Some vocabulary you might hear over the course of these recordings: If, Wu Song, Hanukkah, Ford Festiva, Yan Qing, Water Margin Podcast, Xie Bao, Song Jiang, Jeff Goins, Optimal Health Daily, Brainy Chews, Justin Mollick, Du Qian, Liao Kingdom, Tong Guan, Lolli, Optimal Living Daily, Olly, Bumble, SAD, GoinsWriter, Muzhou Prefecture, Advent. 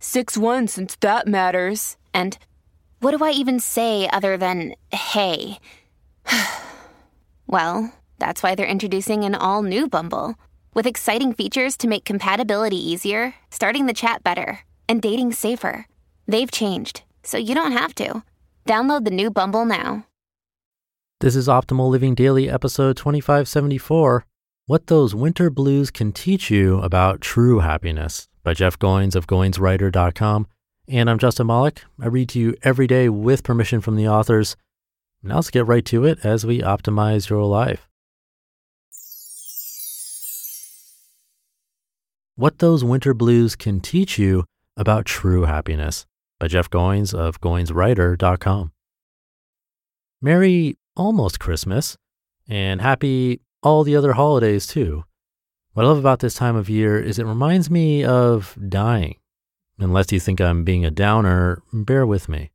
6-1 since that matters. And what do I even say other than, hey? Well, that's why they're introducing an all-new Bumble with exciting features to make compatibility easier, starting the chat better, and dating safer. They've changed, so you don't have to. Download the new Bumble now. This is Optimal Living Daily, episode 2574, What Those Winter Blues Can Teach You About True Happiness, by Jeff Goins of GoinsWriter.com. And I'm Justin Mollick. I read to you every day with permission from the authors. Now let's get right to it as we optimize your life. What Those Winter Blues Can Teach You About True Happiness, by Jeff Goins of GoinsWriter.com. Merry almost Christmas, and happy all the other holidays too. What I love about this time of year is it reminds me of dying. Unless you think I'm being a downer, bear with me.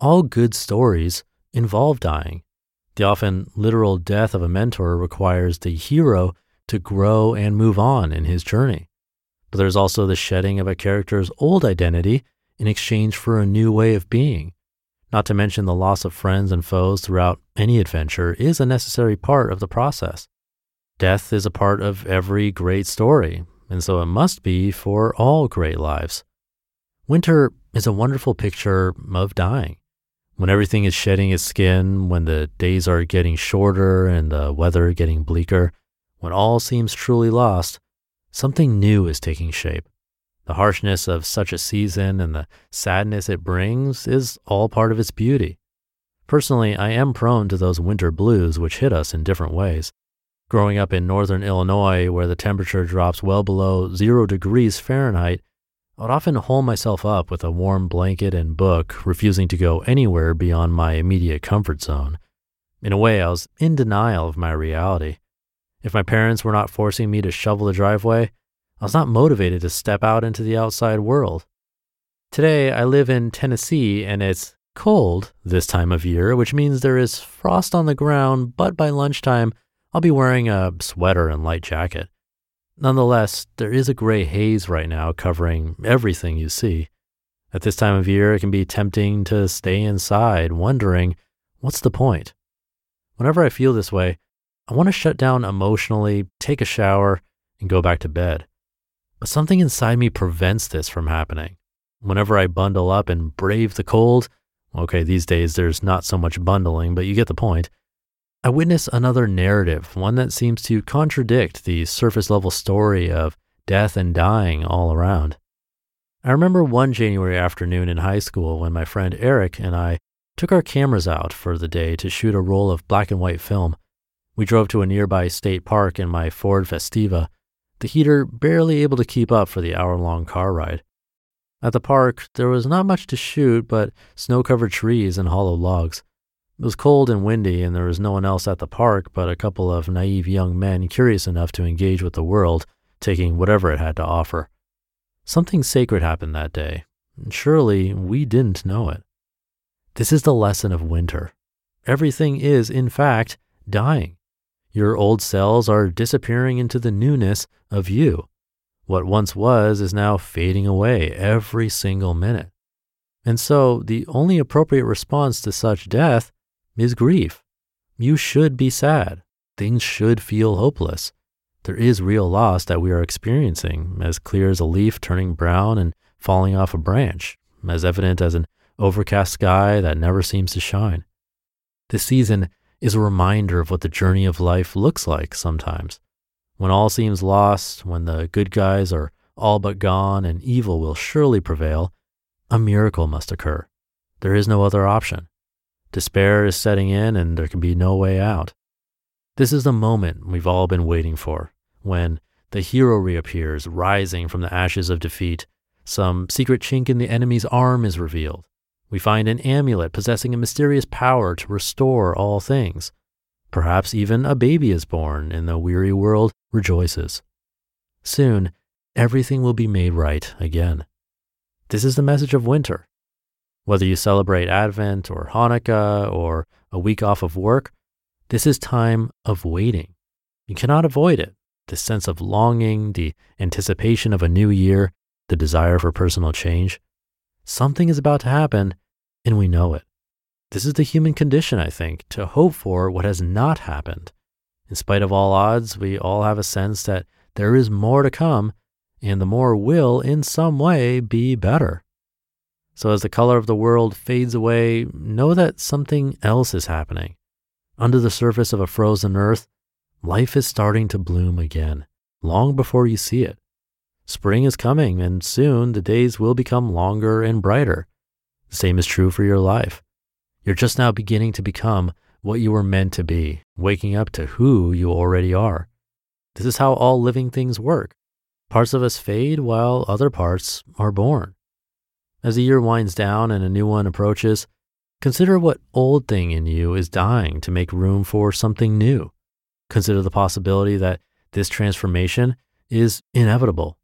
All good stories involve dying. The often literal death of a mentor requires the hero to grow and move on in his journey. But there's also the shedding of a character's old identity in exchange for a new way of being. Not to mention the loss of friends and foes throughout any adventure is a necessary part of the process. Death is a part of every great story, and so it must be for all great lives. Winter is a wonderful picture of dying. When everything is shedding its skin, when the days are getting shorter and the weather getting bleaker, when all seems truly lost, something new is taking shape. The harshness of such a season and the sadness it brings is all part of its beauty. Personally, I am prone to those winter blues which hit us in different ways. Growing up in northern Illinois, where the temperature drops well below 0 degrees Fahrenheit, I would often hole myself up with a warm blanket and book, refusing to go anywhere beyond my immediate comfort zone. In a way, I was in denial of my reality. If my parents were not forcing me to shovel the driveway, I was not motivated to step out into the outside world. Today, I live in Tennessee, and it's cold this time of year, which means there is frost on the ground, but by lunchtime, I'll be wearing a sweater and light jacket. Nonetheless, there is a gray haze right now covering everything you see. At this time of year, it can be tempting to stay inside, wondering, what's the point? Whenever I feel this way, I want to shut down emotionally, take a shower, and go back to bed. But something inside me prevents this from happening. Whenever I bundle up and brave the cold, okay, these days there's not so much bundling, but you get the point, I witness another narrative, one that seems to contradict the surface-level story of death and dying all around. I remember one January afternoon in high school when my friend Eric and I took our cameras out for the day to shoot a roll of black and white film. We drove to a nearby state park in my Ford Festiva, the heater barely able to keep up for the hour-long car ride. At the park, there was not much to shoot but snow-covered trees and hollow logs. It was cold and windy, and there was no one else at the park but a couple of naive young men curious enough to engage with the world, taking whatever it had to offer. Something sacred happened that day, and surely we didn't know it. This is the lesson of winter. Everything is, in fact, dying. Your old cells are disappearing into the newness of you. What once was is now fading away every single minute. And so the only appropriate response to such death is grief. You should be sad. Things should feel hopeless. There is real loss that we are experiencing, as clear as a leaf turning brown and falling off a branch, as evident as an overcast sky that never seems to shine. This season is a reminder of what the journey of life looks like sometimes. When all seems lost, when the good guys are all but gone and evil will surely prevail, a miracle must occur. There is no other option. Despair is setting in and there can be no way out. This is the moment we've all been waiting for, when the hero reappears, rising from the ashes of defeat. Some secret chink in the enemy's arm is revealed. We find an amulet possessing a mysterious power to restore all things. Perhaps even a baby is born, and the weary world rejoices. Soon, everything will be made right again. This is the message of winter. Whether you celebrate Advent or Hanukkah or a week off of work, this is time of waiting. You cannot avoid it. The sense of longing, the anticipation of a new year, the desire for personal change. Something is about to happen, and we know it. This is the human condition, I think, to hope for what has not happened. In spite of all odds, we all have a sense that there is more to come, and the more will, in some way, be better. So as the color of the world fades away, know that something else is happening. Under the surface of a frozen earth, life is starting to bloom again, long before you see it. Spring is coming, and soon the days will become longer and brighter. The same is true for your life. You're just now beginning to become what you were meant to be, waking up to who you already are. This is how all living things work. Parts of us fade while other parts are born. As the year winds down and a new one approaches, consider what old thing in you is dying to make room for something new. Consider the possibility that this transformation is inevitable.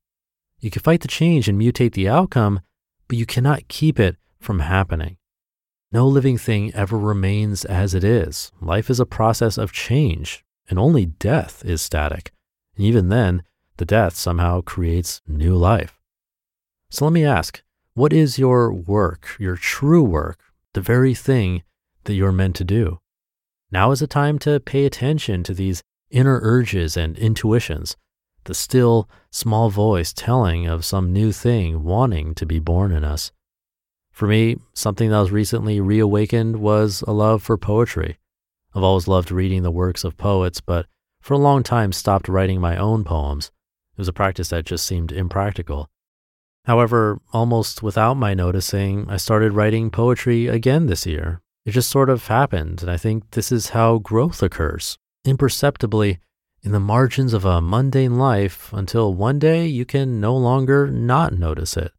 You can fight the change and mutate the outcome, but you cannot keep it from happening. No living thing ever remains as it is. Life is a process of change, and only death is static. And even then, the death somehow creates new life. So let me ask, what is your work, your true work, the very thing that you're meant to do? Now is the time to pay attention to these inner urges and intuitions, the still, small voice telling of some new thing wanting to be born in us. For me, something that was recently reawakened was a love for poetry. I've always loved reading the works of poets, but for a long time stopped writing my own poems. It was a practice that just seemed impractical. However, almost without my noticing, I started writing poetry again this year. It just sort of happened, and I think this is how growth occurs, imperceptibly in the margins of a mundane life until one day you can no longer not notice it.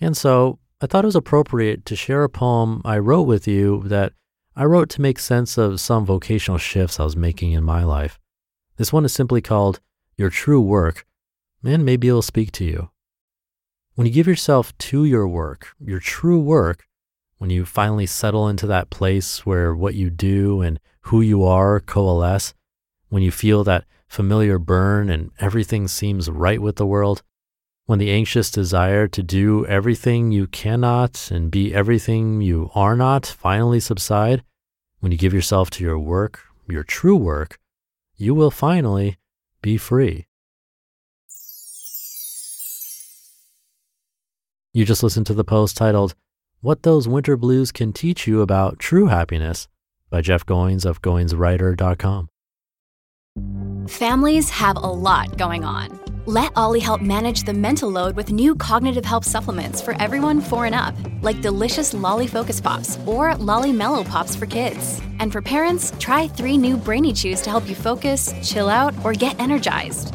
And so I thought it was appropriate to share a poem I wrote with you that I wrote to make sense of some vocational shifts I was making in my life. This one is simply called Your True Work, and maybe it'll speak to you. When you give yourself to your work, your true work, when you finally settle into that place where what you do and who you are coalesce, when you feel that familiar burn and everything seems right with the world, when the anxious desire to do everything you cannot and be everything you are not finally subside, when you give yourself to your work, your true work, you will finally be free. You just listened to the post titled, What Those Winter Blues Can Teach You About True Happiness by Jeff Goins of GoinsWriter.com. Families have a lot going on. Let Olly help manage the mental load with new cognitive help supplements for everyone 4 and up, like delicious Lolli Focus Pops or Lolli Mellow Pops for kids. And for parents, try 3 new Brainy Chews to help you focus, chill out, or get energized.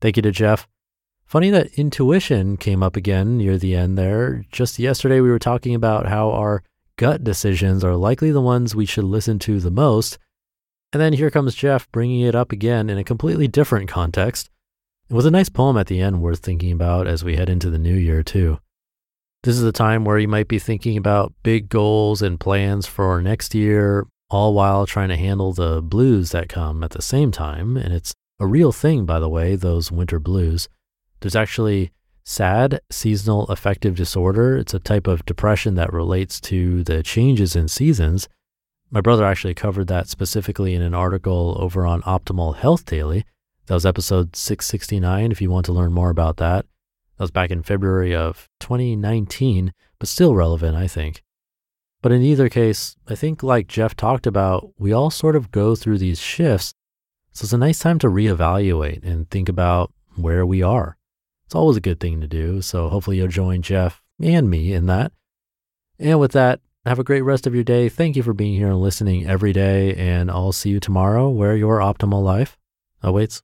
Thank you to Jeff. Funny that intuition came up again near the end there. Just yesterday, we were talking about how our gut decisions are likely the ones we should listen to the most. And then here comes Jeff bringing it up again in a completely different context. It was a nice poem at the end worth thinking about as we head into the new year too. This is a time where you might be thinking about big goals and plans for next year, all while trying to handle the blues that come at the same time. And it's A real thing, by the way, those winter blues. There's actually SAD, seasonal affective disorder. It's a type of depression that relates to the changes in seasons. My brother actually covered that specifically in an article over on Optimal Health Daily. That was episode 669, if you want to learn more about that. That was back in February of 2019, but still relevant, I think. But in either case, I think like Jeff talked about, we all sort of go through these shifts. So it's a nice time to reevaluate and think about where we are. It's always a good thing to do. So hopefully you'll join Jeff and me in that. And with that, have a great rest of your day. Thank you for being here and listening every day. And I'll see you tomorrow where your optimal life awaits.